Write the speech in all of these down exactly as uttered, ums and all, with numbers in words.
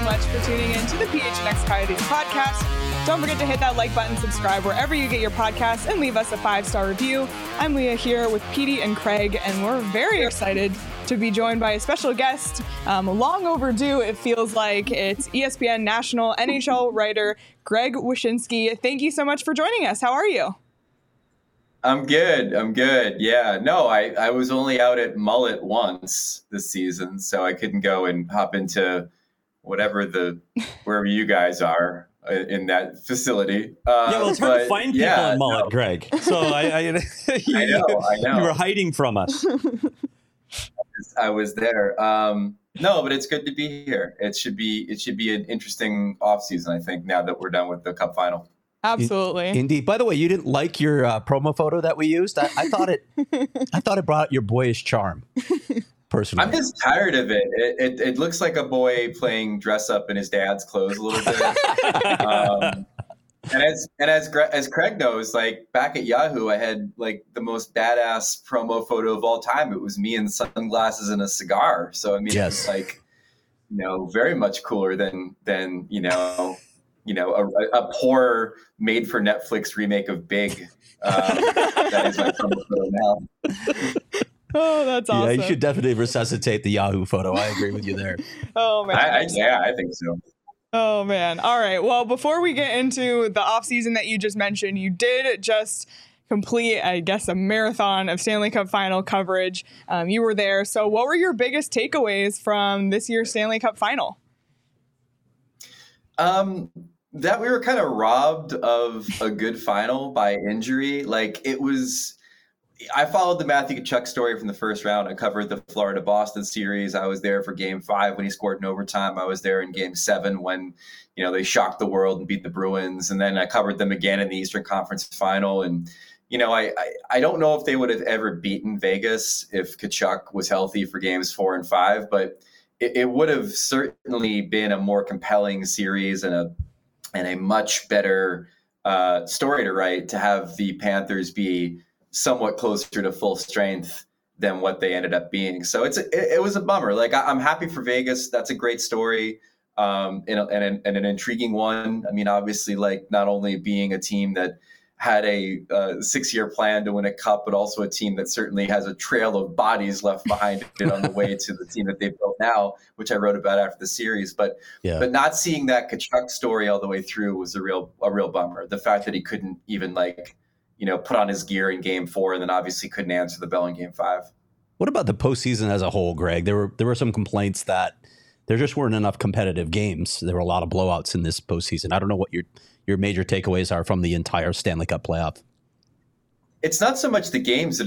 so much for tuning in to the P H N X Coyotes podcast. Don't forget to hit that like button, subscribe wherever you get your podcasts, and leave us a five-star review. I'm Leah here with Petey and Craig, and we're very excited to be joined by a special guest. Um, long overdue, it feels like. It's E S P N national N H L writer Greg Wyshynski. Thank you so much for joining us. How are you? I'm good. I'm good. Yeah. No, I, I was only out at Mullet once this season, so I couldn't go and hop into whatever the wherever you guys are in that facility. Uh, yeah, well, it's hard to find people yeah, in Mullet, no. Greg. So I, I, you, I know. I know. You were hiding from us. I was there. Um, no, but it's good to be here. It should be. It should be an interesting off season, I think, now that we're done with the Cup final. Absolutely, indeed. By the way, you didn't like your uh, promo photo that we used. I, I thought it. I thought it brought out your boyish charm. Personally, I'm just tired of it. It, it. it looks like a boy playing dress up in his dad's clothes a little bit. um, and as and as as Craig knows, like back at Yahoo, I had like the most badass promo photo of all time. It was me in sunglasses and a cigar. So I mean, yes. It's like, you know, very much cooler than than you know. you know, a, a poor made for Netflix remake of Big. Uh, that is my promo photo now. Oh, that's awesome. Yeah, you should definitely resuscitate the Yahoo photo. I agree with you there. Oh, man. I, I, yeah, I think so. Oh, man. All right. Well, before we get into the offseason that you just mentioned, you did just complete, I guess, a marathon of Stanley Cup final coverage. Um, you were there. So what were your biggest takeaways from this year's Stanley Cup final? Um, that we were kind of robbed of a good final by injury. Like it was, I followed the Matthew Tkachuk story from the first round. I covered the Florida Boston series. I was there for game five when he scored in overtime. I was there in game seven when, you know, they shocked the world and beat the Bruins. And then I covered them again in the Eastern Conference final. And, you know, I, I, I don't know if they would have ever beaten Vegas if Tkachuk was healthy for games four and five, but it would have certainly been a more compelling series and a and a much better uh, story to write to have the Panthers be somewhat closer to full strength than what they ended up being. So it's a, it, it was a bummer. Like I, I'm happy for Vegas. That's a great story um, and, a, and, a, and an intriguing one. I mean, obviously, like not only being a team that had a uh, six-year plan to win a cup, but also a team that certainly has a trail of bodies left behind it on the way to the team that they've built now, which I wrote about after the series. But yeah. but not seeing that Tkachuk story all the way through was a real a real bummer. The fact that he couldn't even like you know put on his gear in Game Four, and then obviously couldn't answer the bell in Game Five. What about the postseason as a whole, Greg? There were there were some complaints that there just weren't enough competitive games. There were a lot of blowouts in this postseason. I don't know what you're. Your major takeaways are from the entire Stanley Cup playoff? It's not so much the games as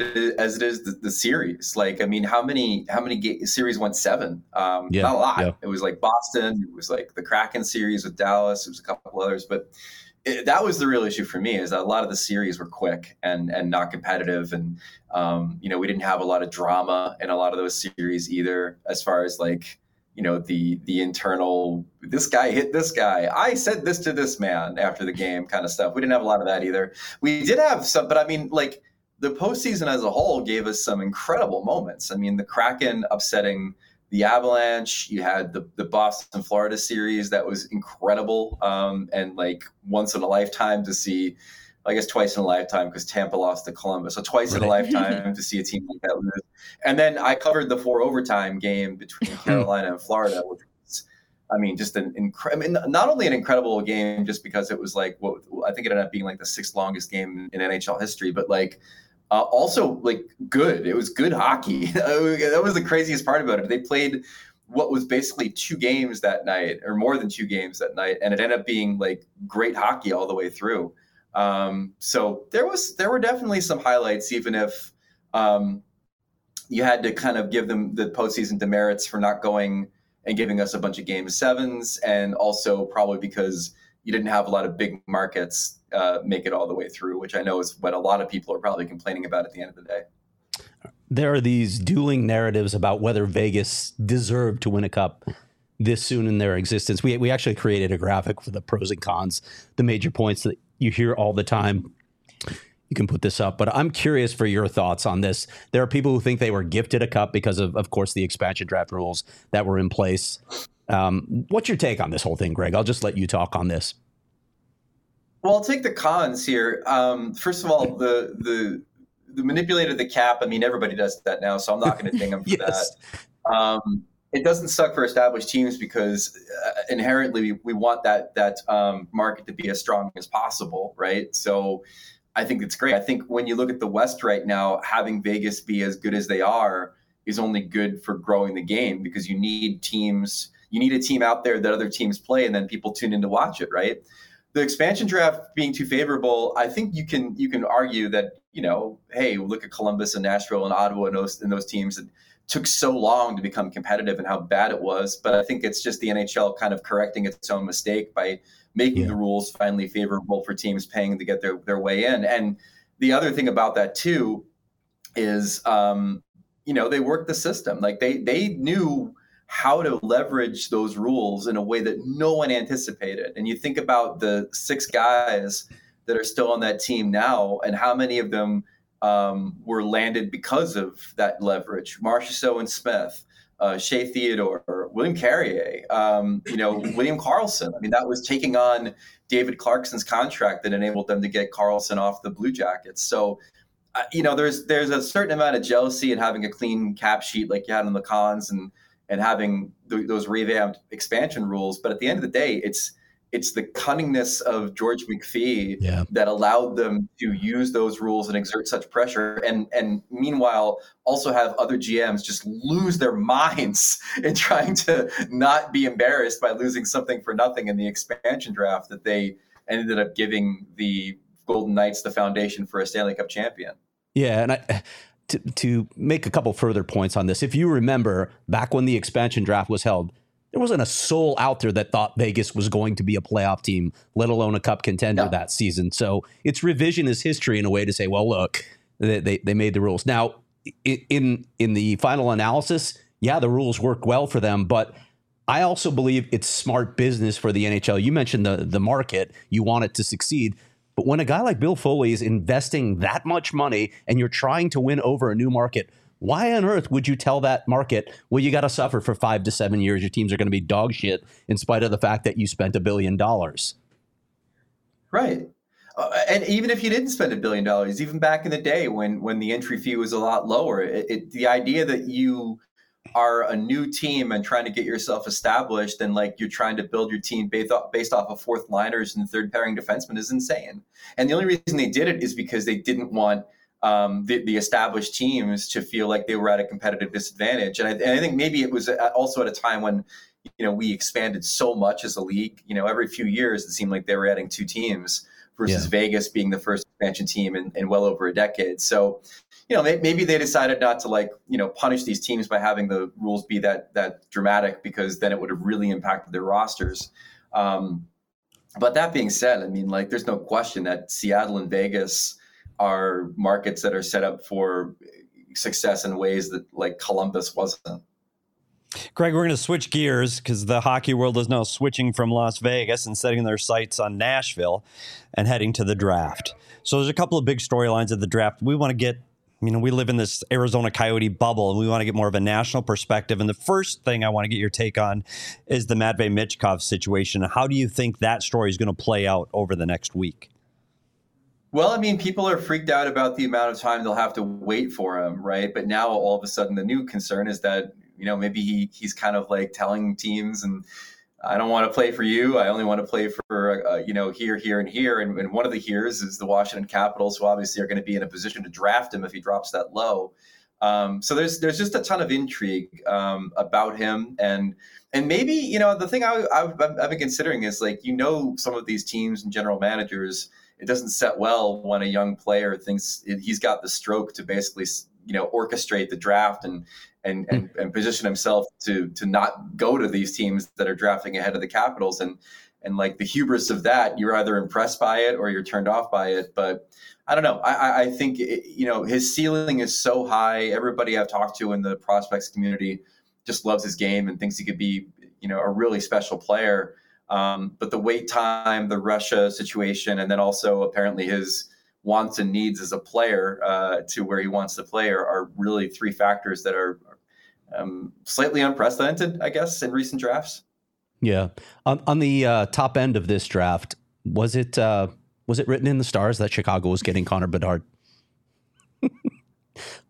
it is the, the series. Like, I mean, how many how many ga- series won seven? Um, yeah, not a lot. Yeah. It was like Boston. It was like the Kraken series with Dallas. It was a couple others. But it, that was the real issue for me is that a lot of the series were quick and and not competitive. And, um, you know, we didn't have a lot of drama in a lot of those series either as far as like, you know, the the internal, this guy hit this guy. I said this to this man after the game kind of stuff. We didn't have a lot of that either. We did have some, but I mean, like the postseason as a whole gave us some incredible moments. I mean, the Kraken upsetting the Avalanche. You had the, the Boston, Florida series that was incredible um, and like once in a lifetime to see, I guess twice in a lifetime because Tampa lost to Columbus. So twice right. in a lifetime to see a team like that lose. And then I covered the four overtime game between Carolina and Florida, which was, I mean, just an incredible, I mean, not only an incredible game just because it was like, what I think it ended up being like the sixth longest game in N H L history, but like uh, also like good. It was good hockey. That was the craziest part about it. They played what was basically two games that night or more than two games that night. And it ended up being like great hockey all the way through. Um, so there was, there were definitely some highlights, even if, um, you had to kind of give them the postseason demerits for not going and giving us a bunch of game sevens. And also probably because you didn't have a lot of big markets, uh, make it all the way through, which I know is what a lot of people are probably complaining about at the end of the day. There are these dueling narratives about whether Vegas deserved to win a cup this soon in their existence. We, we actually created a graphic for the pros and cons, the major points that you hear all the time. You can put this up, but I'm curious for your thoughts on this. There are people who think they were gifted a cup because of, of course, the expansion draft rules that were in place. Um, what's your take on this whole thing, Greg? I'll just let you talk on this. Well, I'll take the cons here. Um, first of all, the the the manipulate of the cap. I mean, everybody does that now, so I'm not going to ding them for yes. that. Um, it doesn't suck for established teams because uh, inherently we, we want that that um, market to be as strong as possible, right? So I think it's great. I think when you look at the West right now, having Vegas be as good as they are is only good for growing the game because you need teams, you need a team out there that other teams play, and then people tune in to watch it, right? The expansion draft being too favorable, I think you can you can argue that, you know, hey, look at Columbus and Nashville and Ottawa and those and those teams that took so long to become competitive and how bad it was. But I think it's just the N H L kind of correcting its own mistake by making yeah. the rules finally favorable for teams paying to get their, their way in. And the other thing about that, too, is, um, you know, they worked the system. Like they they knew how to leverage those rules in a way that no one anticipated. And you think about the six guys that are still on that team now and how many of them um, were landed because of that leverage. Marchessault and Smith, uh, Shea Theodore, William Carrier, um, you know, William Karlsson. I mean, that was taking on David Clarkson's contract that enabled them to get Karlsson off the Blue Jackets. So, uh, you know, there's, there's a certain amount of jealousy in having a clean cap sheet like you had on the cons and, and having th- those revamped expansion rules. But at the end of the day, it's it's the cunningness of George McPhee yeah. that allowed them to use those rules and exert such pressure. And, and meanwhile, also have other G Ms just lose their minds in trying to not be embarrassed by losing something for nothing in the expansion draft that they ended up giving the Golden Knights the foundation for a Stanley Cup champion. Yeah, and I... To, to make a couple further points on this, if you remember back when the expansion draft was held, there wasn't a soul out there that thought Vegas was going to be a playoff team, let alone a cup contender no. that season. So it's revisionist history in a way to say, well, look, they they, they made the rules. Now, in in the final analysis, yeah, the rules work well for them, but I also believe it's smart business for the N H L. You mentioned the the market. You want it to succeed. But when a guy like Bill Foley is investing that much money and you're trying to win over a new market, why on earth would you tell that market, well, you got to suffer for five to seven years. Your teams are going to be dog shit in spite of the fact that you spent a billion dollars. Right. Uh, and even if you didn't spend a billion dollars, even back in the day when when the entry fee was a lot lower, it, it, the idea that you are a new team and trying to get yourself established and like you're trying to build your team based off, based off of fourth liners and third pairing defensemen is insane. And the only reason they did it is because they didn't want um, the, the established teams to feel like they were at a competitive disadvantage. And I, and I think maybe it was also at a time when, you know, we expanded so much as a league, you know, every few years, it seemed like they were adding two teams versus yeah. Vegas being the first expansion team in, in well over a decade. So, you know, maybe they decided not to like, you know, punish these teams by having the rules be that that dramatic because then it would have really impacted their rosters. Um, but that being said, I mean, like, there's no question that Seattle and Vegas are markets that are set up for success in ways that like Columbus wasn't. Greg, we're going to switch gears because the hockey world is now switching from Las Vegas and setting their sights on Nashville and heading to the draft. So there's a couple of big storylines at the draft. We want to get, you know, we live in this Arizona Coyote bubble and we want to get more of a national perspective. And the first thing I want to get your take on is the Matvei Michkov situation. How do you think that story is going to play out over the next week? Well, I mean, people are freaked out about the amount of time they'll have to wait for him, right? But now all of a sudden the new concern is that, you know, maybe he he's kind of like telling teams and I don't want to play for you. I only want to play for, uh, you know, here, here and here. And, and one of the here's is the Washington Capitals, who obviously are going to be in a position to draft him if he drops that low. Um, so there's there's just a ton of intrigue um, about him. And and maybe, you know, the thing I, I've, I've been considering is like, you know, some of these teams and general managers, it doesn't set well when a young player thinks it, he's got the stroke to basically, you know, orchestrate the draft and and and, and position himself to to not go to these teams that are drafting ahead of the Capitals. And and like the hubris of that, you're either impressed by it or you're turned off by it. But I don't know. I, I think, it, you know, his ceiling is so high. Everybody I've talked to in the prospects community just loves his game and thinks he could be, you know, a really special player. Um, but the wait time, the Russia situation, and then also apparently his wants and needs as a player uh, to where he wants to play are, are really three factors that are um, slightly unprecedented, I guess, in recent drafts. Yeah. On, on the uh, top end of this draft, was it uh, was it written in the stars that Chicago was getting Connor Bedard?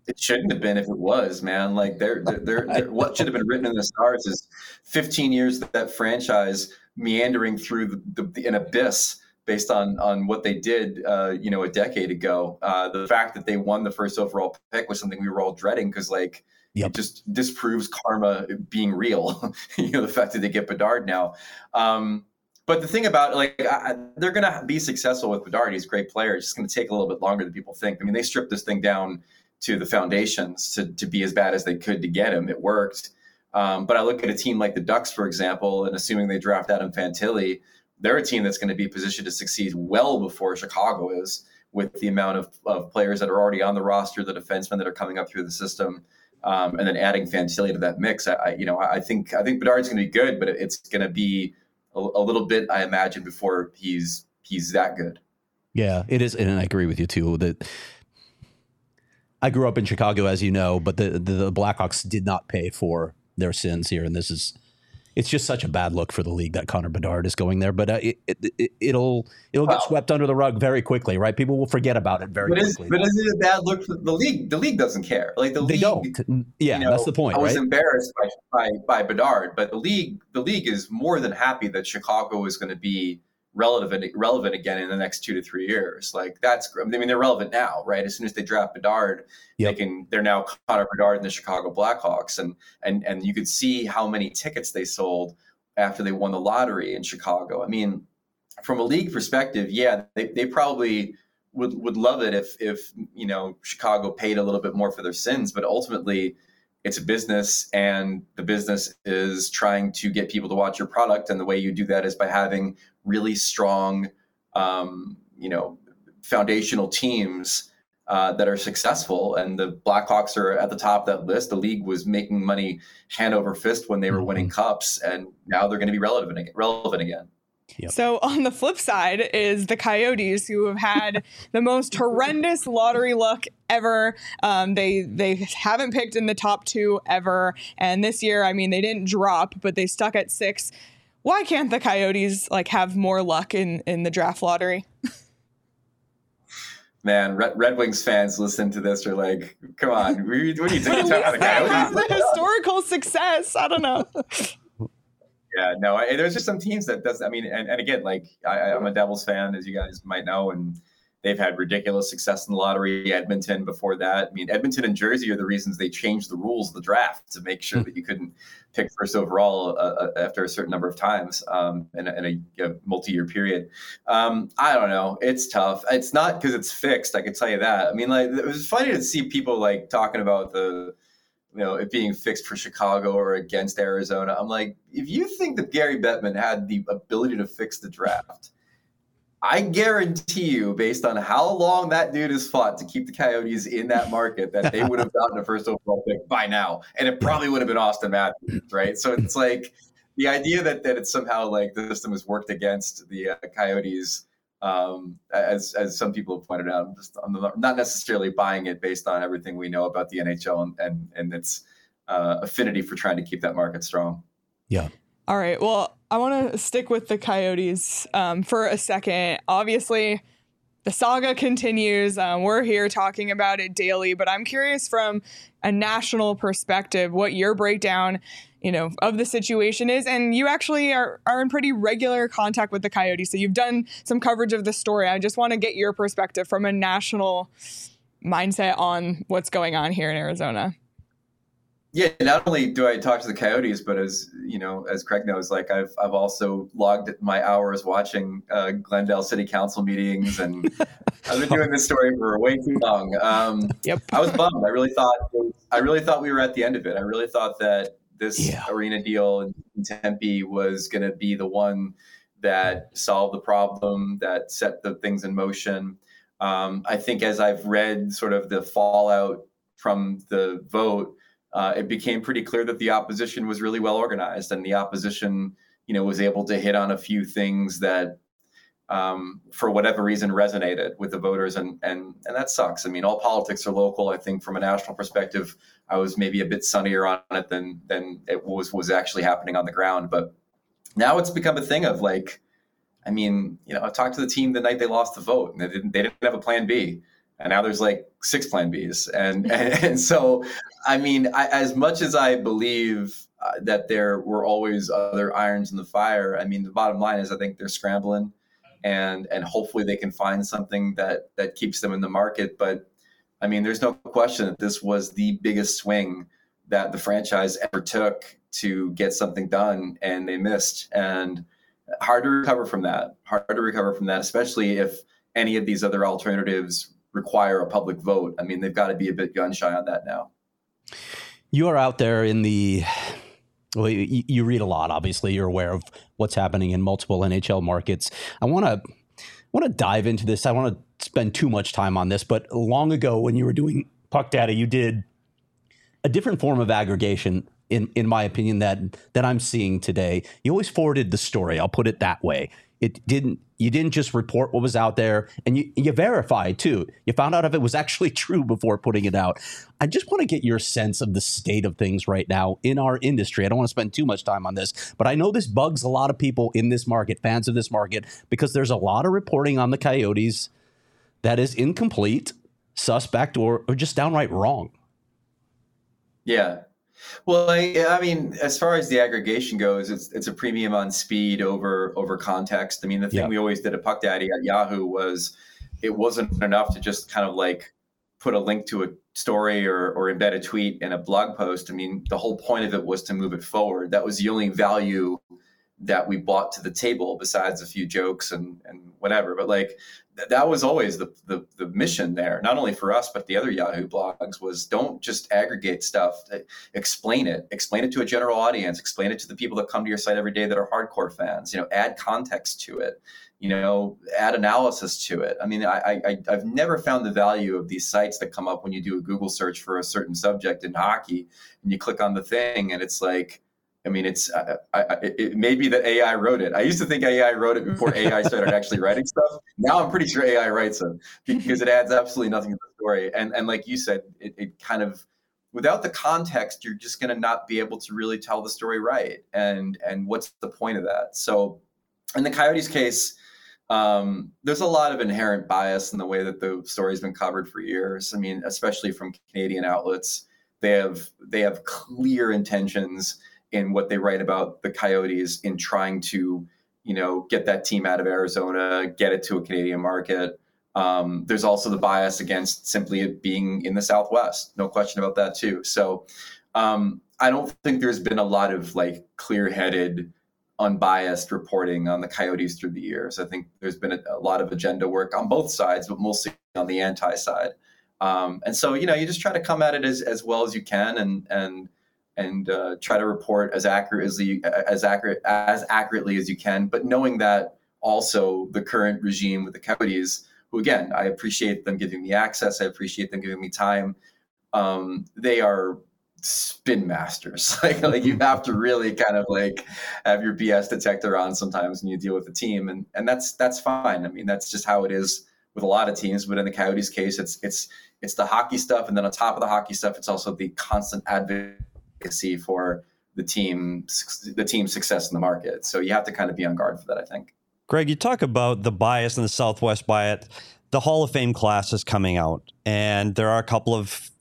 It shouldn't have been if it was, man. Like, they're, they're, they're, they're, what should have been written in the stars is fifteen years of that franchise meandering through the, the, the, an abyss based on on what they did, uh, you know, a decade ago. Uh, the fact that they won the first overall pick was something we were all dreading because, like, yep. It just disproves karma being real. You know, the fact that they get Bedard now. Um, but the thing about, like, I, they're going to be successful with Bedard. He's a great player. It's just going to take a little bit longer than people think. I mean, they stripped this thing down to the foundations to, to be as bad as they could to get him. It worked. Um, but I look at a team like the Ducks, for example, and assuming they draft Adam Fantilli, they're a team that's going to be positioned to succeed well before Chicago is, with the amount of, of players that are already on the roster, the defensemen that are coming up through the system. Um, and then adding Fantilli to that mix, I, I you know, I think I think Bedard's going to be good, but it's going to be a, a little bit, I imagine, before he's he's that good. Yeah, it is, and I agree with you too. That I grew up in Chicago, as you know, but the, the the Blackhawks did not pay for their sins here, and this is it's just such a bad look for the league that Connor Bedard is going there. But uh, it, it, it it'll it'll wow. get swept under the rug very quickly, right? People will forget about it very but is, quickly. But is it a bad look for the league? The league doesn't care. Like the they league, don't. Yeah, you know, that's the point. I was right? embarrassed by, by by Bedard, but the league the league is more than happy that Chicago is going to be relevant relevant again in the next two to three years. Like that's, I mean, they're relevant now, right? As soon as they draft Bedard, yep. they can, they're now Connor Bedard in the Chicago Blackhawks. And, and, and you could see how many tickets they sold after they won the lottery in Chicago. I mean, from a league perspective, yeah, they, they probably would, would love it if, if, you know, Chicago paid a little bit more for their sins, but ultimately it's a business, and the business is trying to get people to watch your product. And the way you do that is by having really strong, um, you know, foundational teams uh, that are successful. And the Blackhawks are at the top of that list. The league was making money hand over fist when they were mm-hmm. winning cups, and now they're going to be relevant, relevant again. Yep. So on the flip side is the Coyotes, who have had the most horrendous lottery luck ever. Um, they they haven't picked in the top two ever. And this year, I mean, they didn't drop, but they stuck at six. Why can't the Coyotes like have more luck in, in the draft lottery? Man, Red, Red Wings fans listen to this. They're like, come on, what are you doing? The historical success. I don't know. Yeah, no, I, there's just some teams that doesn't, I mean, and, and again, like I, I'm a Devils fan, as you guys might know, and they've had ridiculous success in the lottery. Edmonton before that. I mean, Edmonton and Jersey are the reasons they changed the rules of the draft to make sure that you couldn't pick first overall uh, after a certain number of times um, in, a, in a, a multi-year period. Um, I don't know. It's tough. It's not because it's fixed. I can tell you that. I mean, like it was funny to see people like talking about the, you know, it being fixed for Chicago or against Arizona. I'm like, if you think that Gary Bettman had the ability to fix the draft, I guarantee you, based on how long that dude has fought to keep the Coyotes in that market, that they would have gotten a first overall pick by now. And it probably would have been Austin Matthews, right? So it's like the idea that, that it's somehow like the system has worked against the uh, Coyotes, um, as as some people have pointed out, I'm, just, I'm not necessarily buying it based on everything we know about the N H L and, and, and its uh, affinity for trying to keep that market strong. Yeah. All right. Well, I want to stick with the Coyotes um, for a second. Obviously, the saga continues. Um, we're here talking about it daily, but I'm curious from a national perspective what your breakdown, you know, of the situation is. And you actually are, are in pretty regular contact with the Coyotes, so you've done some coverage of the story. I just want to get your perspective from a national mindset on what's going on here in Arizona. Yeah, not only do I talk to the Coyotes, but as you know, as Craig knows, like I've I've also logged my hours watching uh, Glendale City Council meetings, and I've been doing this story for way too long. Um, yep, I was bummed. I really thought I really thought we were at the end of it. I really thought that this yeah. arena deal in Tempe was going to be the one that solved the problem, that set the things in motion. Um, I think as I've read sort of the fallout from the vote. Uh, it became pretty clear that the opposition was really well organized, and the opposition, you know, was able to hit on a few things that, um, for whatever reason, resonated with the voters, and and and that sucks. I mean, all politics are local. I think from a national perspective, I was maybe a bit sunnier on it than than it was was actually happening on the ground. But now it's become a thing of like, I mean, you know, I talked to the team the night they lost the vote and they didn't, they didn't have a plan B. And now there's like six plan Bs. And, and, and so, I mean, I, as much as I believe uh, that there were always other irons in the fire, I mean, the bottom line is I think they're scrambling and, and hopefully they can find something that, that keeps them in the market. But I mean, there's no question that this was the biggest swing that the franchise ever took to get something done, and they missed. And hard to recover from that, hard to recover from that, especially if any of these other alternatives require a public vote. I mean, they've got to be a bit gun shy on that now. You are out there in the, well, you, you read a lot, obviously. You're aware of what's happening in multiple N H L markets. I want to want to dive into this. I want to spend too much time on this, but long ago when you were doing Puck Daddy, you did a different form of aggregation, in in my opinion, that that I'm seeing today. You always forwarded the story. I'll put it that way. It didn't. You didn't just report what was out there, and you you verified too. You found out if it was actually true before putting it out. I just want to get your sense of the state of things right now in our industry. I don't want to spend too much time on this, but I know this bugs a lot of people in this market, fans of this market, because there's a lot of reporting on the Coyotes that is incomplete, suspect, or, or just downright wrong. Yeah. Well, I, I mean, as far as the aggregation goes, it's it's a premium on speed over over context. I mean, the thing yeah. we always did at Puck Daddy at Yahoo was it wasn't enough to just kind of like put a link to a story or or embed a tweet in a blog post. I mean, the whole point of it was to move it forward. That was the only value that we brought to the table besides a few jokes and, and whatever. But like th- that was always the, the the mission there, not only for us, but the other Yahoo blogs, was don't just aggregate stuff, explain it, explain it to a general audience, explain it to the people that come to your site every day that are hardcore fans, you know, add context to it, you know, add analysis to it. I mean, I, I, I've never found the value of these sites that come up when you do a Google search for a certain subject in hockey and you click on the thing and it's like, I mean, it's I, I, it may be that A I wrote it. I used to think A I wrote it before A I started actually writing stuff. Now I'm pretty sure A I writes it because it adds absolutely nothing to the story. And and like you said, it, it kind of, without the context, you're just going to not be able to really tell the story right. And and what's the point of that? So in the Coyotes case, um, there's a lot of inherent bias in the way that the story's been covered for years. I mean, especially from Canadian outlets, they have they have clear intentions in what they write about the Coyotes in trying to, you know, get that team out of Arizona, get it to a Canadian market. Um, there's also the bias against simply it being in the Southwest. No question about that too. So um, I don't think there's been a lot of like clear-headed, unbiased reporting on the Coyotes through the years. I think there's been a, a lot of agenda work on both sides, but mostly on the anti side. Um, and so, you know, you just try to come at it as, as well as you can and, and, and uh, try to report as accurately as accurate as accurately as you can, but knowing that also the current regime with the Coyotes, who again, I appreciate them giving me access, I appreciate them giving me time. Um, they are spin masters. like, like you have to really kind of like have your B S detector on sometimes when you deal with the team, and and that's that's fine. I mean, that's just how it is with a lot of teams, but in the Coyotes case, it's it's it's the hockey stuff, and then on top of the hockey stuff, it's also the constant advocate see for the team, the team's success in the market. So you have to kind of be on guard for that, I think. Greg, you talk about the bias in the Southwest bias. The Hall of Fame class is coming out, and there are a couple of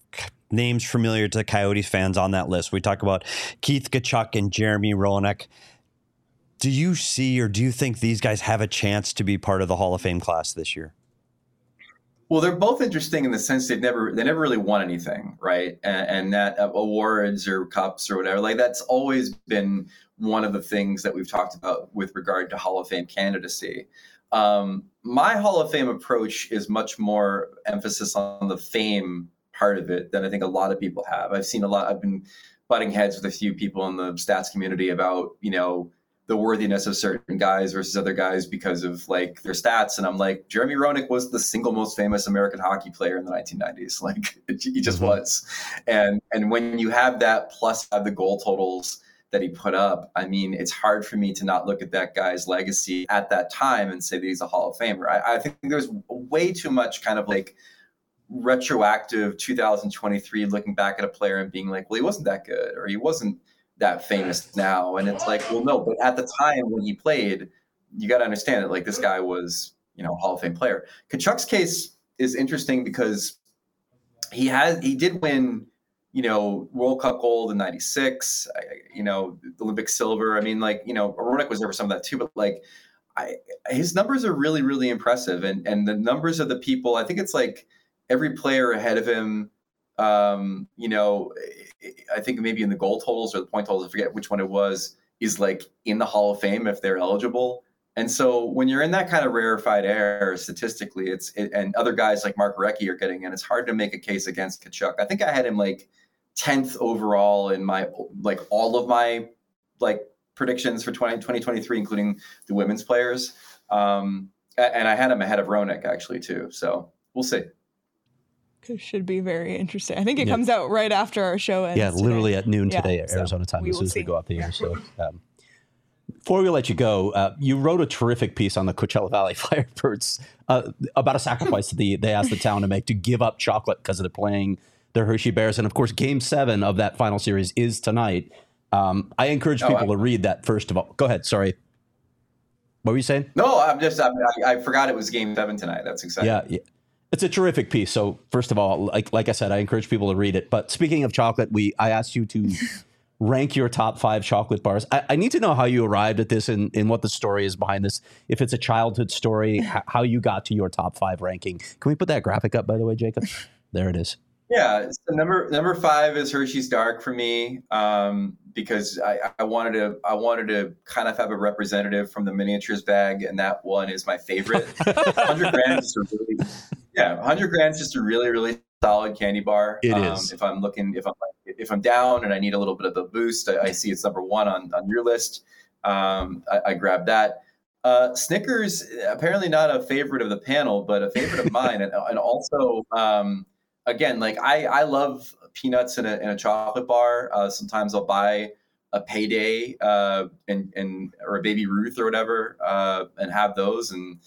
names familiar to Coyotes fans on that list. We talk about Keith Tkachuk and Jeremy Roenick. Do you see, or do you think these guys have a chance to be part of the Hall of Fame class this year? Well, they're both interesting in the sense they've never they never really won anything, right? And, and that uh, awards or cups or whatever, like that's always been one of the things that we've talked about with regard to Hall of Fame candidacy. Um, my Hall of Fame approach is much more emphasis on the fame part of it than I think a lot of people have. I've seen a lot. I've been butting heads with a few people in the stats community about, you know, the worthiness of certain guys versus other guys because of like their stats. And I'm like, Jeremy Roenick was the single most famous American hockey player in the nineteen nineties. Like it, he just was. And, and when you have that plus have the goal totals that he put up, I mean, it's hard for me to not look at that guy's legacy at that time and say that he's a Hall of Famer. I, I think there's way too much kind of like retroactive two thousand twenty-three looking back at a player and being like, well, he wasn't that good, or he wasn't that famous now. And it's like, well, no, but at the time when he played, you got to understand it. Like, this guy was, you know, Hall of Fame player. Tkachuk's case is interesting because he has, he did win, you know, World Cup gold in ninety-six, you know, Olympic silver. I mean, like, you know, Rodick was there for some of that too, but like I, his numbers are really, really impressive. And, and the numbers of the people, I think it's like every player ahead of him, um, you know, I think maybe in the goal totals or the point totals, I forget which one it was, is like in the Hall of Fame if they're eligible. And so when you're in that kind of rarefied air statistically, it's it, and other guys like Mark Recchi are getting in, it's hard to make a case against Tkachuk. I think I had him like tenth overall in my, like all of my like predictions for twenty twenty-three, including the women's players. Um, and I had him ahead of Ronick actually too. So we'll see. It should be very interesting. I think it yeah. comes out right after our show ends. Yeah, literally today. at noon today yeah, at Arizona so time as soon as we go out the air. So, um, before we let you go, uh, you wrote a terrific piece on the Coachella Valley Firebirds uh, about a sacrifice that the, they asked the town to make to give up chocolate because they're playing the Hershey Bears. And, of course, Game seven of that final series is tonight. Um, I encourage people oh, I- to read that first of all. Go ahead. Sorry. What were you saying? No, I'm just I, I forgot it was Game seven tonight. That's exciting. Yeah, yeah. It's a terrific piece. So first of all, like like I said, I encourage people to read it. But speaking of chocolate, we I asked you to rank your top five chocolate bars. I, I need to know how you arrived at this and, and what the story is behind this. If it's a childhood story, h- how you got to your top five ranking. Can we put that graphic up, by the way, Jacob? There it is. Yeah. So number number five is Hershey's Dark for me um, because I, I wanted to I wanted to kind of have a representative from the miniatures bag, and that one is my favorite. one hundred grams is a really Yeah, one hundred grams just a really, really solid candy bar. It um, is. If I'm looking, if I'm if I'm down and I need a little bit of a boost, I, I see it's number one on, on your list. Um, I, I grab that. Uh, Snickers, apparently not a favorite of the panel, but a favorite of mine, and, and also um, again, like I, I love peanuts in a in a chocolate bar. Uh, sometimes I'll buy a Payday uh, and and or a Baby Ruth or whatever, uh, and have those and.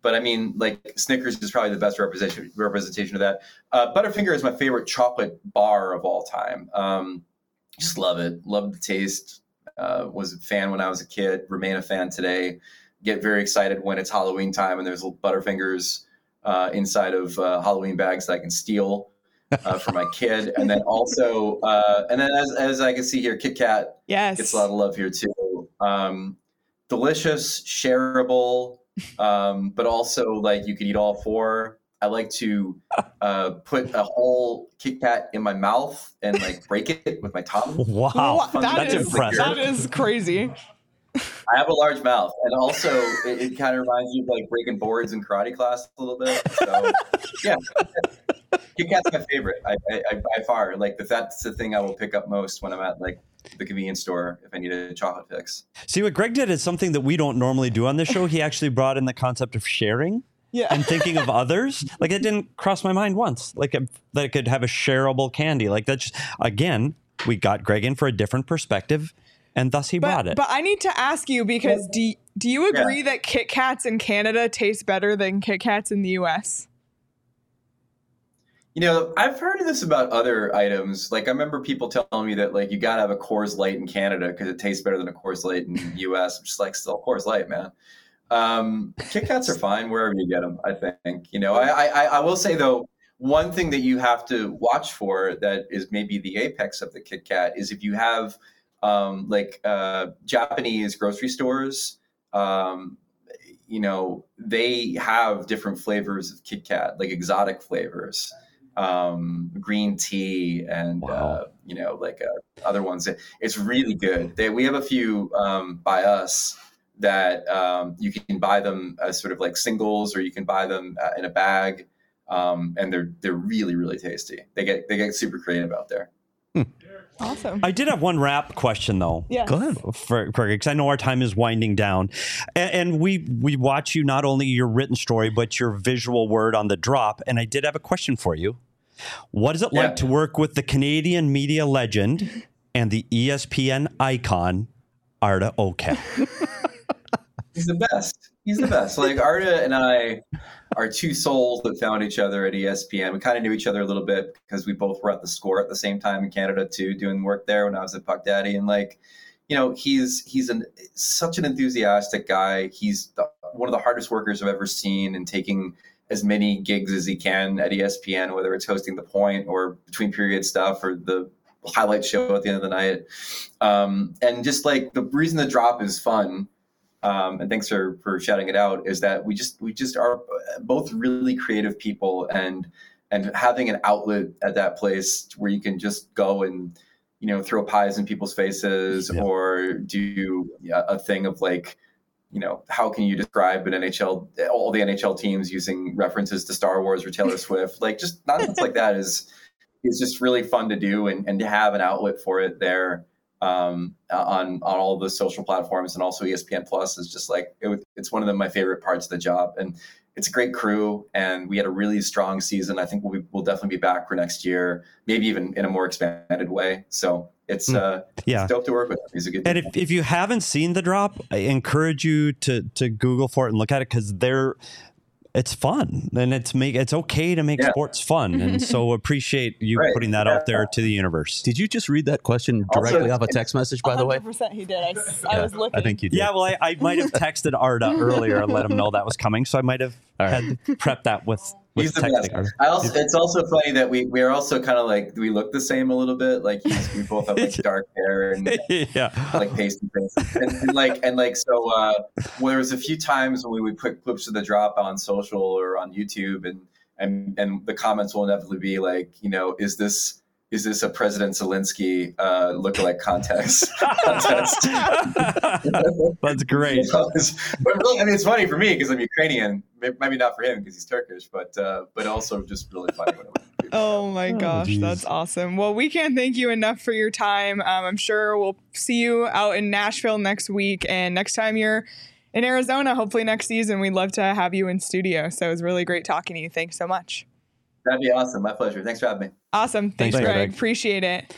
But I mean, like Snickers is probably the best representation representation of that. Uh, Butterfinger is my favorite chocolate bar of all time. Um, just love it. Love the taste. Uh, was a fan when I was a kid. Remain a fan today. Get very excited when it's Halloween time and there's little Butterfingers uh, inside of uh, Halloween bags that I can steal uh, for my kid. And then also, uh, and then as as I can see here, Kit Kat yes. gets a lot of love here too. Um, delicious, shareable. Um, but also like you could eat all four. I like to uh, put a whole Kit Kat in my mouth and like break it with my tongue. Wow. That That's is, impressive. That is crazy. I have a large mouth. And also it, it kind of reminds you of like breaking boards in karate class a little bit. So yeah, Kit Kat's my favorite. I, I, I by far, like that's the thing I will pick up most when I'm at like the convenience store if I need a chocolate fix. See, what Greg did is something that we don't normally do on this show. He actually brought in the concept of sharing yeah. and thinking of others. Like, that didn't cross my mind once. Like, a, that it could have a shareable candy. Like, that's just, again, we got Greg in for a different perspective, and thus he but, brought it. But I need to ask you, because do, do you agree yeah. that Kit Kats in Canada taste better than Kit Kats in the U S? You know, I've heard of this about other items. Like, I remember people telling me that, like, you got to have a Coors Light in Canada because it tastes better than a Coors Light in the U S. I'm just like, still Coors Light, man. Um, Kit Kats are fine wherever you get them, I think. You know, I, I, I will say, though, one thing that you have to watch for that is maybe the apex of the Kit Kat is if you have, um, like, uh, Japanese grocery stores, um, you know, they have different flavors of Kit Kat, like exotic flavors. um green tea and wow. uh you know like uh, other ones. It, it's really good. They we have a few um by us that um you can buy them as sort of like singles, or you can buy them uh, in a bag, um and they're they're really really tasty. They get they get super creative out there. hmm. Awesome. I did have one wrap question though. Yeah. Go ahead. Because I know our time is winding down, and, and we we watch you, not only your written story but your visual word on the drop. And I did have a question for you. What is it yeah. like to work with the Canadian media legend and the E S P N icon, Arda Okep? He's the best. He's the best. Like, Arda and I are two souls that found each other at E S P N. We kind of knew each other a little bit because we both were at the Score at the same time in Canada too, doing work there when I was at Puck Daddy. And like, you know, he's he's an such an enthusiastic guy. He's the, one of the hardest workers I've ever seen, and taking as many gigs as he can at E S P N, whether it's hosting The Point or between period stuff or the highlight show at the end of the night. Um, and just like the reason the drop is fun. Um, and thanks for, for shouting it out, is that we just we just are both really creative people, and and having an outlet at that place where you can just go and, you know, throw pies in people's faces, yeah. or do a thing of like, you know, how can you describe an N H L, all the N H L teams using references to Star Wars or Taylor Swift, like just nonsense like that is is just really fun to do, and, and to have an outlet for it there. Um, on, on all the social platforms, and also E S P N Plus is just like, it, it's one of the, my favorite parts of the job, and it's a great crew, and we had a really strong season. I think we'll be, we'll definitely be back for next year, maybe even in a more expanded way. So it's, uh, yeah. it's dope to work with. He's a good and if, if you haven't seen The Drop, I encourage you to, to Google for it and look at it, because they're, it's fun, and it's make it's okay to make yeah. sports fun, and so appreciate you right. putting that yeah. out there to the universe. Did you just read that question directly also, off a text message? By the way, one hundred percent he did. I, I yeah, was looking. I think you did. Yeah, well, I, I might have texted Arda earlier and let him know that was coming, so I might have right. had prepped that with. with he's the best. I also, it's also funny that we we are also kind of like we look the same a little bit. Like he's, we both have like dark hair and yeah. like pasty faces, and, and like and like so. Uh, well, there was a few times when we would put clips of The Drop on social. Or on YouTube, and and and the comments will inevitably be like, you know, is this is this a President Zelensky uh, lookalike contest? contest? That's great. You know, it's, but really, I mean, it's funny for me because I'm Ukrainian. Maybe not for him because he's Turkish, but uh, but also just really funny. When it Oh my gosh, oh, that's awesome. Well, we can't thank you enough for your time. Um, I'm sure we'll see you out in Nashville next week, and next time you're in Arizona, hopefully next season, we'd love to have you in studio. So it was really great talking to you. Thanks so much. That'd be awesome. My pleasure. Thanks for having me. Awesome. Thanks, thanks Greg. Greg. Appreciate it.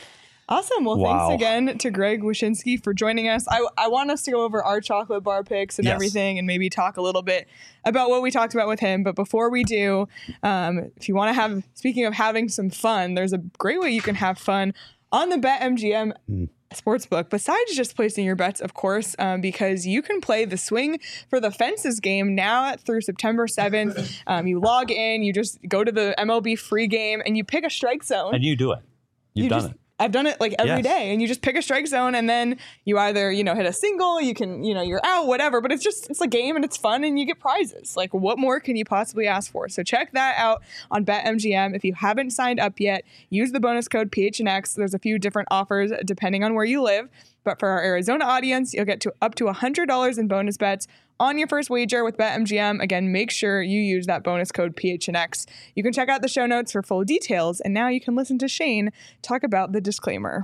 Awesome. Well, wow. thanks again to Greg Wyshynski for joining us. I, I want us to go over our chocolate bar picks and yes. everything, and maybe talk a little bit about what we talked about with him. But before we do, um, if you want to have, speaking of having some fun, there's a great way you can have fun on the BetMGM mm. Sportsbook, besides just placing your bets, of course, um, because you can play the Swing for the Fences game now at, through September seventh. Um, you log in, you just go to the M L B free game, and you pick a strike zone. And you do it. You've you done just, it. I've done it like every yes. day, and you just pick a strike zone, and then you either, you know, hit a single, you can, you know, you're out, whatever, but it's just, it's a game, and it's fun, and you get prizes. Like, what more can you possibly ask for? So check that out on BetMGM. If you haven't signed up yet, use the bonus code P H N X. There's a few different offers depending on where you live, but for our Arizona audience, you'll get to up to one hundred dollars in bonus bets on your first wager with BetMGM. Again, make sure you use that bonus code P H N X. You can check out the show notes for full details, and now you can listen to Shane talk about the disclaimer.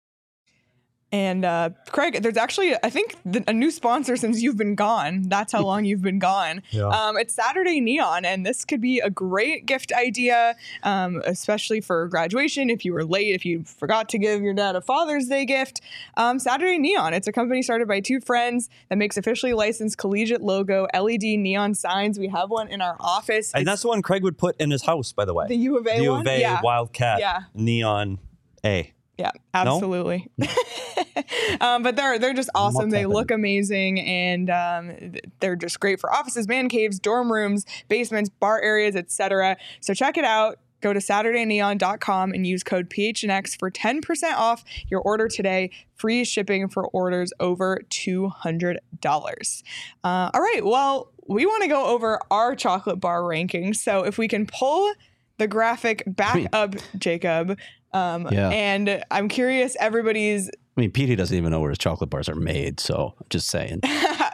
And uh, Craig, there's actually, I think, the, a new sponsor since you've been gone. That's how long you've been gone. Yeah. Um, it's Saturday Neon, and this could be a great gift idea, um, especially for graduation. If you were late, if you forgot to give your dad a Father's Day gift, um, Saturday Neon. It's a company started by two friends that makes officially licensed collegiate logo L E D neon signs. We have one in our office, and it's, that's the one Craig would put in his house, by the way. The U of A, the U of A, yeah. Wildcat, yeah. Neon A. Yeah, absolutely. No? um, but they're they're just awesome. They look amazing, and um, they're just great for offices, man caves, dorm rooms, basements, bar areas, et cetera. So check it out. Go to Saturday Neon dot com and use code P H N X for ten percent off your order today. Free shipping for orders over two hundred dollars. Uh, all right. Well, we want to go over our chocolate bar rankings. So if we can pull the graphic back up, Jacob. Um, yeah. And I'm curious everybody's I mean, Petey doesn't even know where his chocolate bars are made, so just saying.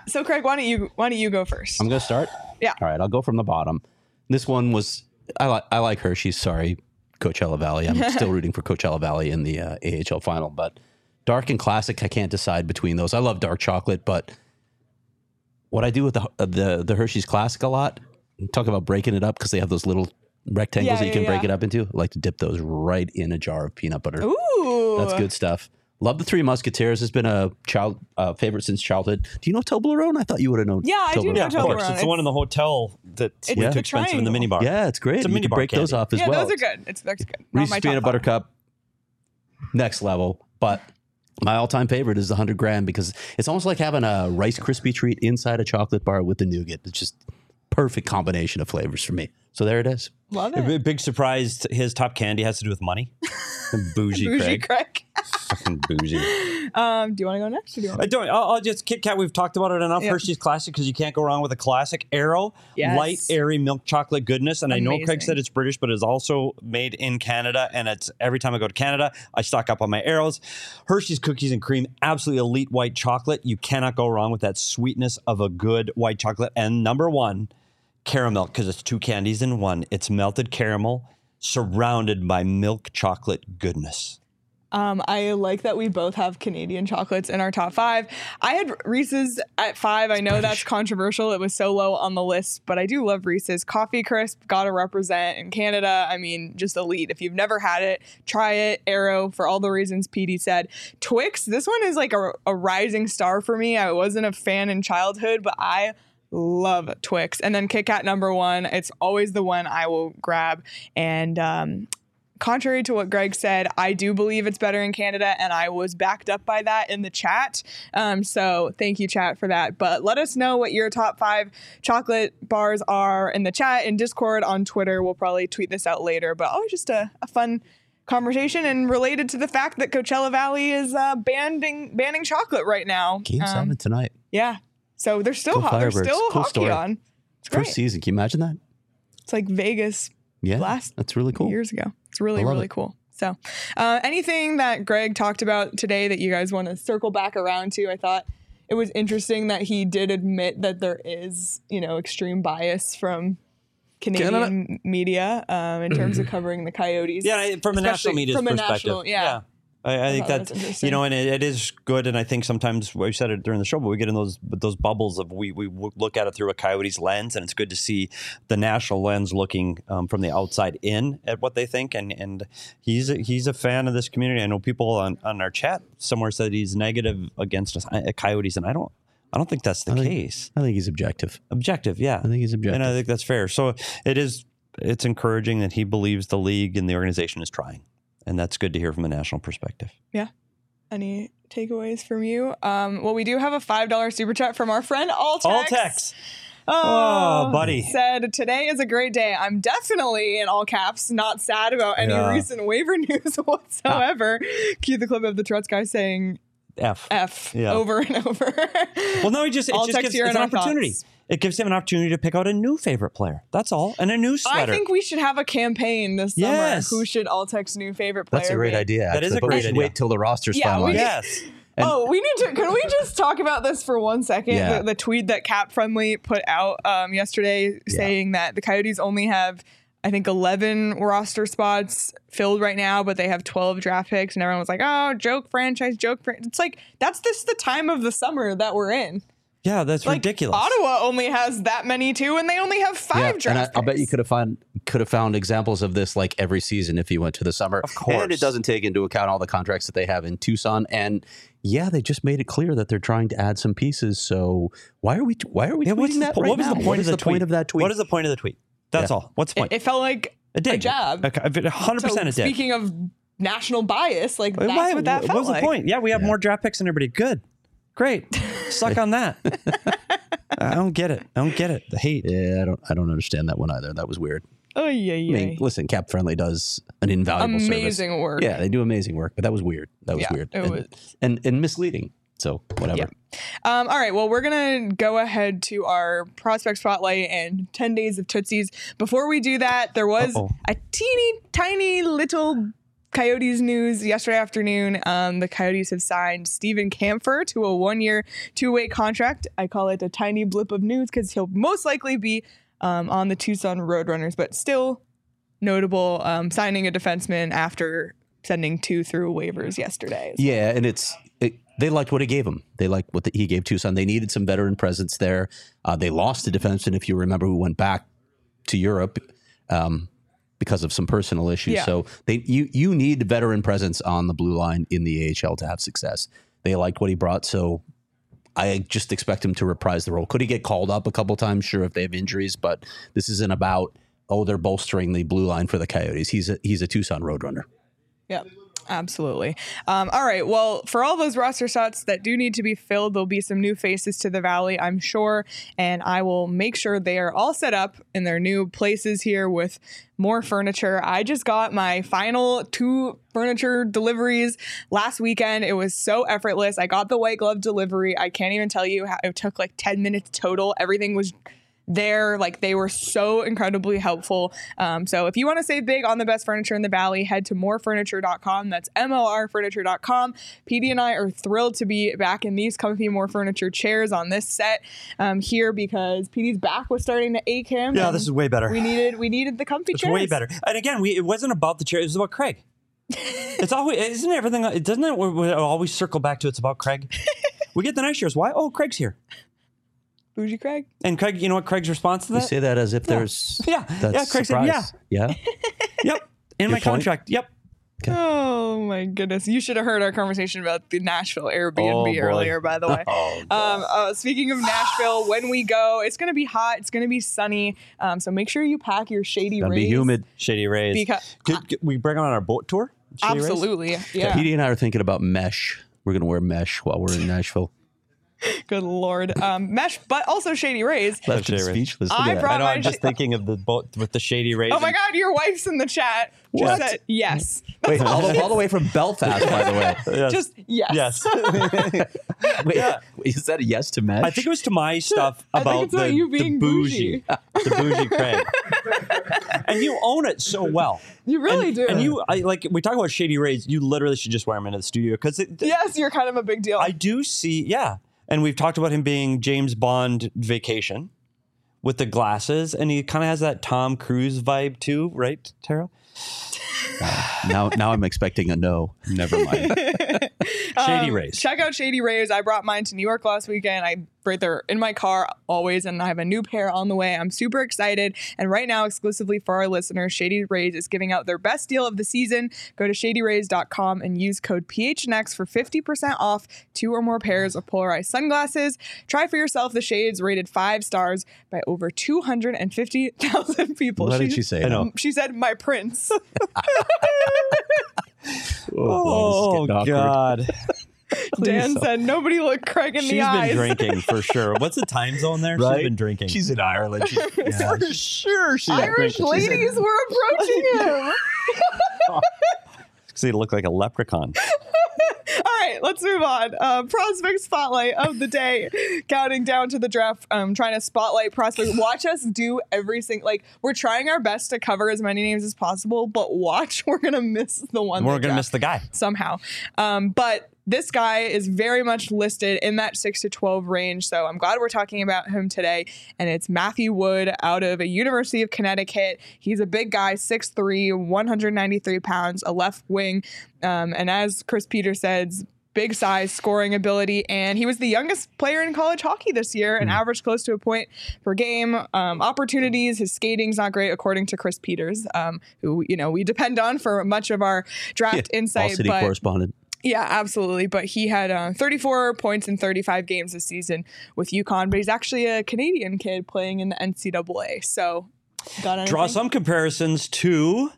So, Craig, why don't you why don't you go first? I'm gonna start. Yeah. All right, I'll go from the bottom. This one was I like I like Hershey's. Sorry, Coachella Valley. I'm still rooting for Coachella Valley in the uh, A H L final, but dark and classic, I can't decide between those. I love dark chocolate, but what I do with the the, the Hershey's Classic a lot, talk about breaking it up because they have those little rectangles yeah, that you can yeah, break yeah. it up into. I like to dip those right in a jar of peanut butter. Ooh, that's good stuff. Love the Three Musketeers. It's been a child uh, favorite since childhood. Do you know Toblerone? I thought you would have known. Yeah, Toblerone. I do know yeah, Toblerone. Of course. It's, it's the one in the hotel that's way too expensive in the mini bar. Yeah, it's great. It's a mini you can break candy. Those off as yeah, well. Yeah, those are good. It's that's good. Reese's Peanut five. Butter Cup, next level. But my all-time favorite is the hundred grand because it's almost like having a Rice Krispie treat inside a chocolate bar with the nougat. It's just perfect combination of flavors for me. So there it is. Love it. A big surprise. His top candy has to do with money. Bougie, bougie Craig. Craig. Fucking bougie. Um, do you want to go next? Or do you want to... I don't. I'll, I'll just Kit Kat. We've talked about it enough. Yeah. Hershey's Classic because you can't go wrong with a classic. Aero, yes. Light, airy milk chocolate goodness. And amazing. I know Craig said it's British, but it's also made in Canada. And it's every time I go to Canada, I stock up on my Aeros. Hershey's Cookies and Cream, absolutely elite white chocolate. You cannot go wrong with that sweetness of a good white chocolate. And number one, caramel, because it's two candies in one. It's melted caramel surrounded by milk chocolate goodness. Um, I like that we both have Canadian chocolates in our top five. I had Reese's at five. I know that's controversial. It was so low on the list, but I do love Reese's. Coffee Crisp, gotta represent in Canada. I mean, just elite. If you've never had it, try it. Aero, for all the reasons Petey said. Twix, this one is like a, a rising star for me. I wasn't a fan in childhood, but I love Twix. And then Kit Kat number one. It's always the one I will grab. And, um, contrary to what Greg said, I do believe it's better in Canada, and I was backed up by that in the chat. Um, so thank you, chat, for that. But let us know what your top five chocolate bars are in the chat, in Discord, on Twitter. We'll probably tweet this out later. But always oh, just a, a fun conversation and related to the fact that Coachella Valley is uh, banning banning chocolate right now. Game's um, on tonight. Yeah. So they're still, ho- they're still cool hockey story. On. It's great. First season. Can you imagine that? It's like Vegas. Yeah, last that's really cool. Years ago. It's really, really it. Cool. So uh, anything that Greg talked about today that you guys want to circle back around to, I thought it was interesting that he did admit that there is, you know, extreme bias from Canadian Canada. media um, in terms of covering the Coyotes. Yeah, from a national media's from a perspective. National, yeah. yeah. I, I think that's, that's you know, and it, it is good. And I think sometimes we said it during the show, but we get in those those bubbles of we we look at it through a Coyotes lens, and it's good to see the national lens looking um, from the outside in at what they think. And and he's a, he's a fan of this community. I know people on, on our chat somewhere said he's negative against us, uh, Coyotes, and I don't. I don't think that's the I think, case. I think he's objective. Objective, yeah. I think he's objective, and I think that's fair. So it is. It's encouraging that he believes the league and the organization is trying. And that's good to hear from a national perspective. Yeah. Any takeaways from you? Um, well, we do have a five dollar super chat from our friend Altex. Altex. Oh, oh, buddy. Said, today is a great day. I'm definitely, in all caps, not sad about any yeah. recent waiver news whatsoever. Ah. Cue the clip of the Trotz guy saying F. F yeah. over and over. Well, no, he just, it Altex just gives it's an opportunity. Thoughts. It gives him an opportunity to pick out a new favorite player. That's all. And a new sweater. I think we should have a campaign this summer. Yes. Who should Altex's new favorite player That's a great be? Idea. Actually. That is a but great we idea. Wait till the roster's yeah, finalized. Yes. And oh, we need to. Can we just talk about this for one second? Yeah. The, the tweet that Cap Friendly put out um, yesterday saying yeah. that the Coyotes only have, I think, eleven roster spots filled right now, but they have twelve draft picks. And everyone was like, oh, joke franchise, joke franchise. It's like, that's just the time of the summer that we're in. Yeah, that's like, ridiculous. Ottawa only has that many too, and they only have five yeah, draft and I, picks. I'll bet you could have found could have found examples of this like every season if you went to the summer. Of course, and it doesn't take into account all the contracts that they have in Tucson. And yeah, they just made it clear that they're trying to add some pieces. So why are we why are we yeah, tweeting that? The, right what was now? The point what of the, the tweet? Point of that tweet? What is the point of the tweet? That's yeah. all. What's the point? It, it felt like a, dig. a jab. A hundred percent a dig. Speaking of national bias, like that's why, what that what felt was like. The point? Yeah, we have yeah. more draft picks than everybody. Good. Great. Suck on that. I don't get it. I don't get it. The hate. Yeah, I don't I don't understand that one either. That was weird. Oh, yeah, yeah. I mean, listen, Cap Friendly does an invaluable amazing service. Amazing work. Yeah, they do amazing work, but that was weird. That was yeah, weird. It and, was. And, and misleading. So whatever. Yeah. Um, all right. Well, we're going to go ahead to our prospect spotlight and ten days of Tootsies. Before we do that, there was Uh-oh. a teeny tiny little Coyotes news yesterday afternoon. Um, the Coyotes have signed Steven Camphor to a one-year, two-way contract. I call it a tiny blip of news because he'll most likely be um, on the Tucson Roadrunners, but still notable um, signing a defenseman after sending two through waivers yesterday. So. Yeah, and it's it, they liked what he gave him. They liked what the, he gave Tucson. They needed some veteran presence there. Uh, they lost a defenseman, if you remember, who went back to Europe. Um, because of some personal issues. Yeah. So they you you need veteran presence on the blue line in the A H L to have success. They liked what he brought, so I just expect him to reprise the role. Could he get called up a couple times? Sure, if they have injuries, but this isn't about, oh, they're bolstering the blue line for the Coyotes. He's a, he's a Tucson Roadrunner. Yeah, absolutely. Um, all right, well, for all those roster spots that do need to be filled, there'll be some new faces to the Valley, I'm sure, and I will make sure they are all set up in their new places here with More Furniture. I just got my final two furniture deliveries last weekend. It was so effortless. I got the white glove delivery. I can't even tell you how it took like ten minutes total. Everything was there. Like, they were so incredibly helpful. Um, so if you want to save big on the best furniture in the Valley, head to more furniture dot com. That's M O R furniture dot com. P D and I are thrilled to be back in these comfy More Furniture chairs on this set um, here because P D's back was starting to ache him. Yeah, this is way better. We needed we needed the comfy it's chairs. Way better. And again, we it wasn't about the chair. It was about Craig. It's always isn't everything. It doesn't it always circle back to it's about Craig. We get the nice chairs. Why? Oh, Craig's here. Bougie Craig. And Craig, you know what Craig's response to that? You say that as if yeah. there's... Yeah. That's yeah, Craig surprise. said, yeah. Yeah. Yep. In Good my contract. Point. Yep. Okay. Oh, my goodness. You should have heard our conversation about the Nashville Airbnb oh, earlier, by the way. Oh, um, uh, speaking of Nashville, when we go, it's going to be hot. It's going to be sunny. Um, so make sure you pack your Shady Rays. It's going to be humid. Shady Rays. Because could, could we bring on our boat tour? Shady absolutely. Rays? Yeah. Petey and I are thinking about mesh. We're going to wear mesh while we're in Nashville. Good Lord. Um, mesh, but also Shady Rays. Left Shady speechless. I brought I know, my I'm just sh- thinking of the boat with the Shady Rays. Oh my God, your wife's in the chat. What? Just said, yes. Wait, all, the, all the way from Belfast, by the way. Yes. Just yes. Yes. Wait, yeah. Is that a yes to mesh? I think it was to my stuff about the, you being the bougie. bougie. The bougie Craig. And you own it so well. You really and, do. And you, I, like, we talk about Shady Rays, you literally should just wear them into the studio. because Yes, you're kind of a big deal. I do see, yeah. And we've talked about him being James Bond Vacation with the glasses. And he kind of has that Tom Cruise vibe too, right, Tara? now now I'm expecting a no. Never mind. Shady um, Rays. Check out Shady Rays. I brought mine to New York last weekend. I right there in my car always, and I have a new pair on the way. I'm super excited. And right now, exclusively for our listeners, Shady Rays is giving out their best deal of the season. Go to shady rays dot com and use code P H N X for fifty percent off two or more pairs of polarized sunglasses. Try for yourself the shades rated five stars by over two hundred fifty thousand people. What she, did she say? I know. She said, my prince. Oh, boy, oh God. Dan so. said nobody looked Craig in she's the eyes. She's been drinking for sure. What's the time zone there? Right? She's been drinking. She's in Ireland. She's, yeah. For sure. She's Irish ladies she's in... were approaching him. Because he looked like a leprechaun. All right, let's move on. Uh, prospect spotlight of the day. Counting down to the draft. Um, trying to spotlight prospects. Watch us do every single. Like, we're trying our best to cover as many names as possible, but watch, we're gonna miss the one. We're gonna miss the guy somehow. Um, but. This guy is very much listed in that six to twelve range, so I'm glad we're talking about him today, and it's Matthew Wood out of a University of Connecticut. He's a big guy, six three, one hundred ninety-three pounds, a left wing, um, and as Chris Peters says, big size, scoring ability, and he was the youngest player in college hockey this year and mm-hmm. averaged close to a point per game. Um, opportunities, his skating's not great, according to Chris Peters, um, who you know we depend on for much of our draft yeah, insight. All city but correspondent. Yeah, absolutely. But he had uh, thirty-four points in thirty-five games this season with UConn. But he's actually a Canadian kid playing in the N C double A. So draw some comparisons to,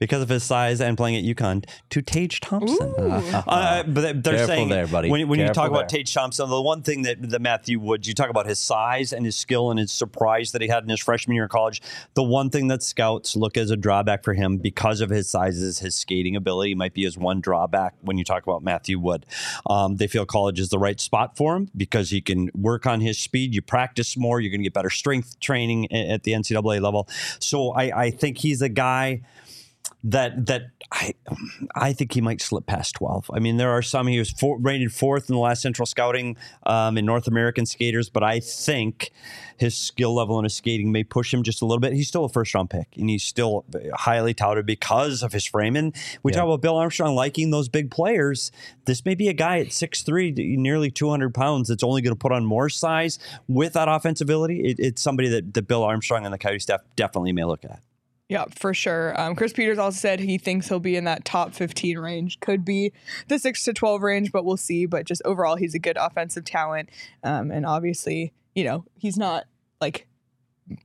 because of his size and playing at UConn, to Tage Thompson. Uh, but they're Careful saying there, buddy. when, when you talk there. about Tage Thompson, the one thing that the Matthew Woods, you talk about his size and his skill and his surprise that he had in his freshman year in college. The one thing that scouts look as a drawback for him because of his size is his skating ability. Might be his one drawback when you talk about Matthew Wood. Um, they feel college is the right spot for him because he can work on his speed. You practice more, you're going to get better strength training at the N C double A level. So I, I think he's a guy. that that I I think he might slip past twelve. I mean, there are some. He was four, rated fourth in the last Central Scouting um, in North American skaters, but I think his skill level and his skating may push him just a little bit. He's still a first-round pick, and he's still highly touted because of his frame. And we yeah. talk about Bill Armstrong liking those big players. This may be a guy at six three, nearly two hundred pounds, that's only going to put on more size with that offensive ability. It, it's somebody that, that Bill Armstrong and the Coyote staff definitely may look at. Yeah, for sure. Um, Chris Peters also said he thinks he'll be in that top fifteen range. Could be the six to twelve range, but we'll see. But just overall, he's a good offensive talent. Um, and obviously, you know, he's not like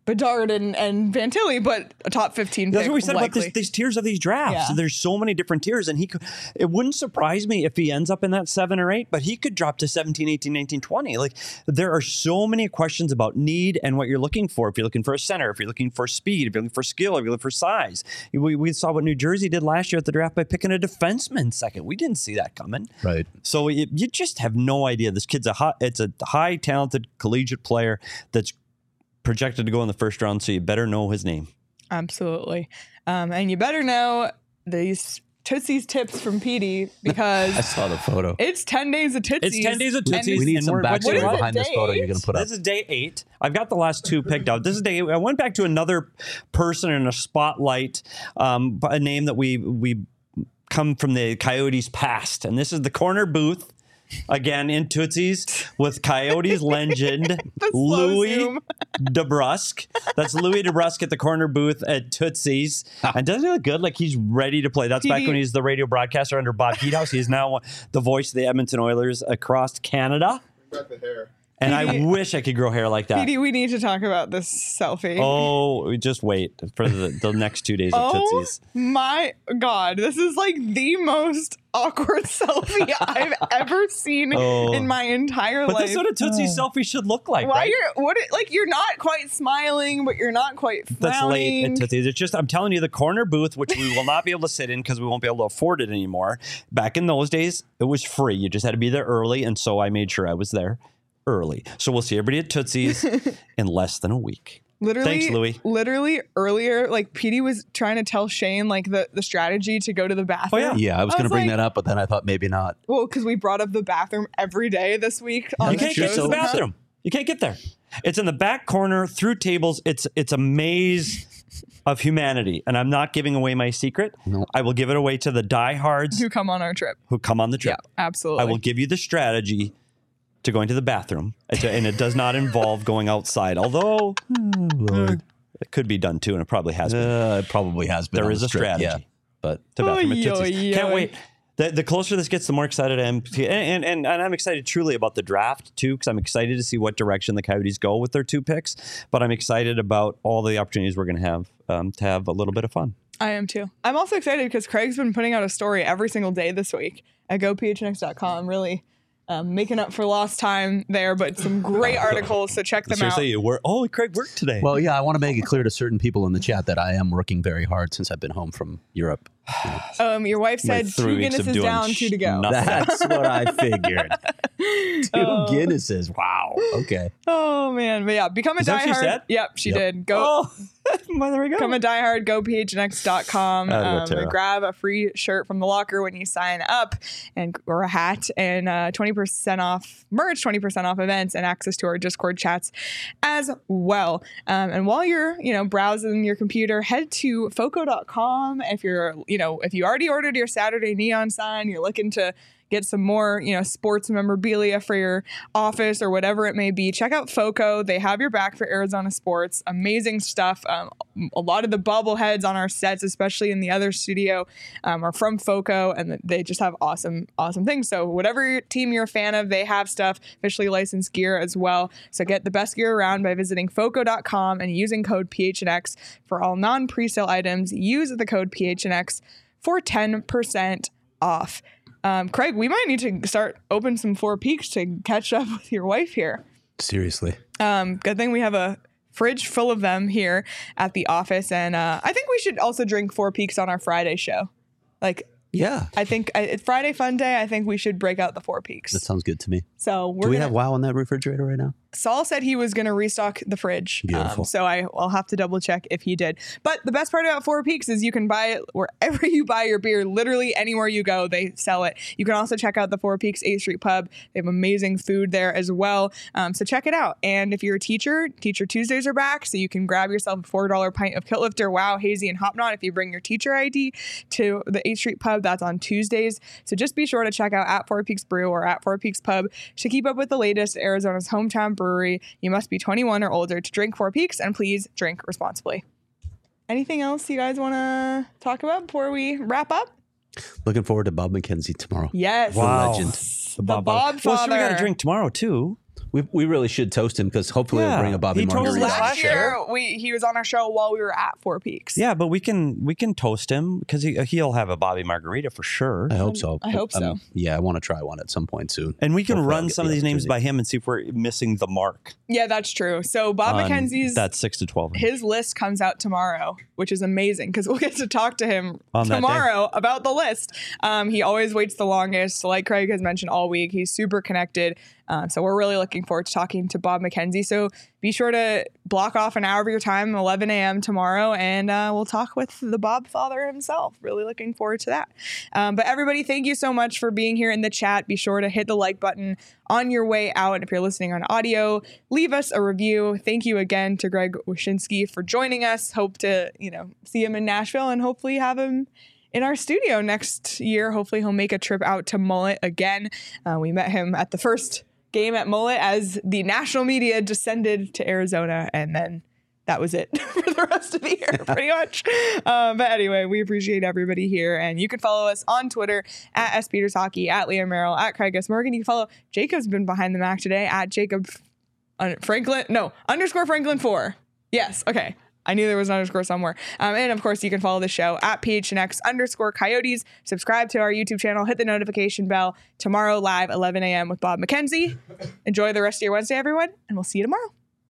Bedard and, and Fantilli, but a top fifteen pick. That's what we said likely. about these tiers of these drafts. Yeah. There's so many different tiers, and he could, it wouldn't surprise me if he ends up in that seven or eight, but he could drop to seventeen, eighteen, nineteen, twenty. Like, there are so many questions about need and what you're looking for. If you're looking for a center, if you're looking for speed, if you're looking for skill, if you're looking for size. We, we saw what New Jersey did last year at the draft by picking a defenseman second. We didn't see that coming. Right. So it, you just have no idea. This kid's a hot, it's a high talented collegiate player that's projected to go in the first round, so you better know his name. Absolutely. Um, and you better know these Tootsie's tips from Petey, because I saw the photo. It's ten days of Tootsie's. It's ten days of Tootsie's. We need some backstory behind this photo you're going to put up. This is day eight. I've got the last two picked out. This is day eight. I went back to another person in a spotlight, um, a name that we, we come from the Coyotes past. And this is the corner booth. Again, in Tootsie's with Coyotes legend Louis DeBrusque. That's Louis DeBrusque at the corner booth at Tootsie's. Ah. And doesn't he look good? Like, he's ready to play. That's T V. Back when he was the radio broadcaster under Bob Heathouse. He's now the voice of the Edmonton Oilers across Canada. Bring back the hair. And Petey, I wish I could grow hair like that. Petey, we need to talk about this selfie. Oh, just wait for the, the next two days of oh Tootsie's. Oh my God. This is like the most awkward selfie I've ever seen oh. in my entire but life. But that's what a Tootsie's oh. selfie should look like, Why right? You're, what, like, you're not quite smiling, but you're not quite frowning. That's late in Tootsie's. It's just, I'm telling you, the corner booth, which we will not be able to sit in because we won't be able to afford it anymore. Back in those days, it was free. You just had to be there early, and so I made sure I was there early. So we'll see everybody at Tootsie's in less than a week. Literally, Thanks, Louis. Literally earlier, like, Petey was trying to tell Shane, like, the, the strategy to go to the bathroom. Oh, yeah. yeah, I was going to bring like, that up, but then I thought maybe not. Well, because we brought up the bathroom every day this week. On you the can't get to the bathroom. You can't get there. It's in the back corner through tables. It's it's a maze of humanity, and I'm not giving away my secret. Nope. I will give it away to the diehards who come on our trip. Who come on the trip? Yeah, absolutely. I will give you the strategy to going to the bathroom, and it does not involve going outside, although oh, Lord. it could be done too, and it probably has been. Uh, it probably has been. There is a strip, strategy, yeah. but to bathroom oh, at Tootsie's. Yo, yo. Can't wait. The, the closer this gets, the more excited I am. And, and, and I'm excited truly about the draft too, because I'm excited to see what direction the Coyotes go with their two picks, but I'm excited about all the opportunities we're going to have um, to have a little bit of fun. I am too. I'm also excited because Craig's been putting out a story every single day this week at go p h n x dot com, really. Um, making up for lost time there, but some great articles, so check them Seriously, out. You were, oh, Craig worked today. Well, yeah, I want to make it clear to certain people in the chat that I am working very hard since I've been home from Europe. Um, your wife said like two Guinnesses down, two to go. Nothing. That's what I figured. Two oh. Guinnesses. Wow. Okay. Oh, man. But yeah, become a Is diehard. That what she said? Yep, she yep. did. Go. Oh. Well, there we go. Become a diehard. Go P H N X dot com. Um, grab a free shirt from the locker when you sign up, and or a hat, and uh, twenty percent off merch, twenty percent off events, and access to our Discord chats as well. Um, and while you're, you know, browsing your computer, head to foco dot com if you're, you You know, if you already ordered your Saturday Neon sign, you're looking to get some more, you know, sports memorabilia for your office or whatever it may be, check out FOCO. They have your back for Arizona sports. Amazing stuff. Um, a lot of the bobbleheads on our sets, especially in the other studio, um, are from FOCO, and they just have awesome, awesome things. So whatever team you're a fan of, they have stuff, officially licensed gear as well. So get the best gear around by visiting foco dot com and using code P H N X for all non-presale items. Use the code P H N X for ten percent off. Um, Craig, we might need to start open some Four Peaks to catch up with your wife here. Seriously. Um, good thing we have a fridge full of them here at the office. And uh, I think we should also drink Four Peaks on our Friday show. Like, yeah, I think I, it's Friday fun day. I think we should break out the Four Peaks. That sounds good to me. So we're Do we gonna, have WOW on that refrigerator right now? Saul said he was going to restock the fridge. Beautiful. Um, so I, I'll have to double check if he did. But the best part about Four Peaks is you can buy it wherever you buy your beer. Literally anywhere you go, they sell it. You can also check out the Four Peaks eighth Street Pub. They have amazing food there as well. Um, so check it out. And if you're a teacher, Teacher Tuesdays are back. So you can grab yourself a four dollar pint of Kilt Lifter, Wow, Hazy, and Hopknot if you bring your teacher I D to the eighth Street Pub. That's on Tuesdays. So just be sure to check out at Four Peaks Brew or at Four Peaks Pub to keep up with the latest Arizona's hometown brewery. You must be twenty-one or older to drink Four Peaks, and please drink responsibly. Anything else you guys want to talk about before we wrap up? Looking forward to Bob McKenzie tomorrow. Yes. Wow. The legend. The Bob, Bob Father. Well, so we got to drink tomorrow, too. We we really should toast him because hopefully yeah. we'll bring a Bobby Margarita. He told us last year we, he was on our show while we were at Four Peaks. Yeah, but we can we can toast him because he, he'll have a Bobby Margarita for sure. I hope so. I hope so. Um, yeah, I want to try one at some point soon. And we can hopefully run some of these names by him and see if we're missing the mark. Yeah, that's true. So Bob um, McKenzie's that's six to twelve. His list comes out tomorrow, which is amazing because we'll get to talk to him on tomorrow about the list. Um, he always waits the longest. Like Craig has mentioned all week, he's super connected. Uh, so we're really looking forward to talking to Bob McKenzie. So be sure to block off an hour of your time, eleven a.m. tomorrow, and uh, we'll talk with the Bob Father himself. Really looking forward to that. Um, but everybody, thank you so much for being here in the chat. Be sure to hit the like button on your way out. And if you're listening on audio, leave us a review. Thank you again to Greg Wyshynski for joining us. Hope to, you know, see him in Nashville and hopefully have him in our studio next year. Hopefully he'll make a trip out to Mullet again. Uh, we met him at the first game at Mullet as the national media descended to Arizona, and then that was it for the rest of the year, pretty much. Um, but anyway, we appreciate everybody here, and you can follow us on Twitter at S Peters Hockey, at Liam Merrill, at Craig S Morgan. You can follow Jacob's been behind the Mac today at Jacob Franklin. No, underscore Franklin four. Yes, okay. I knew there was an underscore somewhere. Um, and of course, you can follow the show at P H N X underscore Coyotes. Subscribe to our YouTube channel. Hit the notification bell. Tomorrow live, eleven a.m. with Bob McKenzie. Enjoy the rest of your Wednesday, everyone. And we'll see you tomorrow.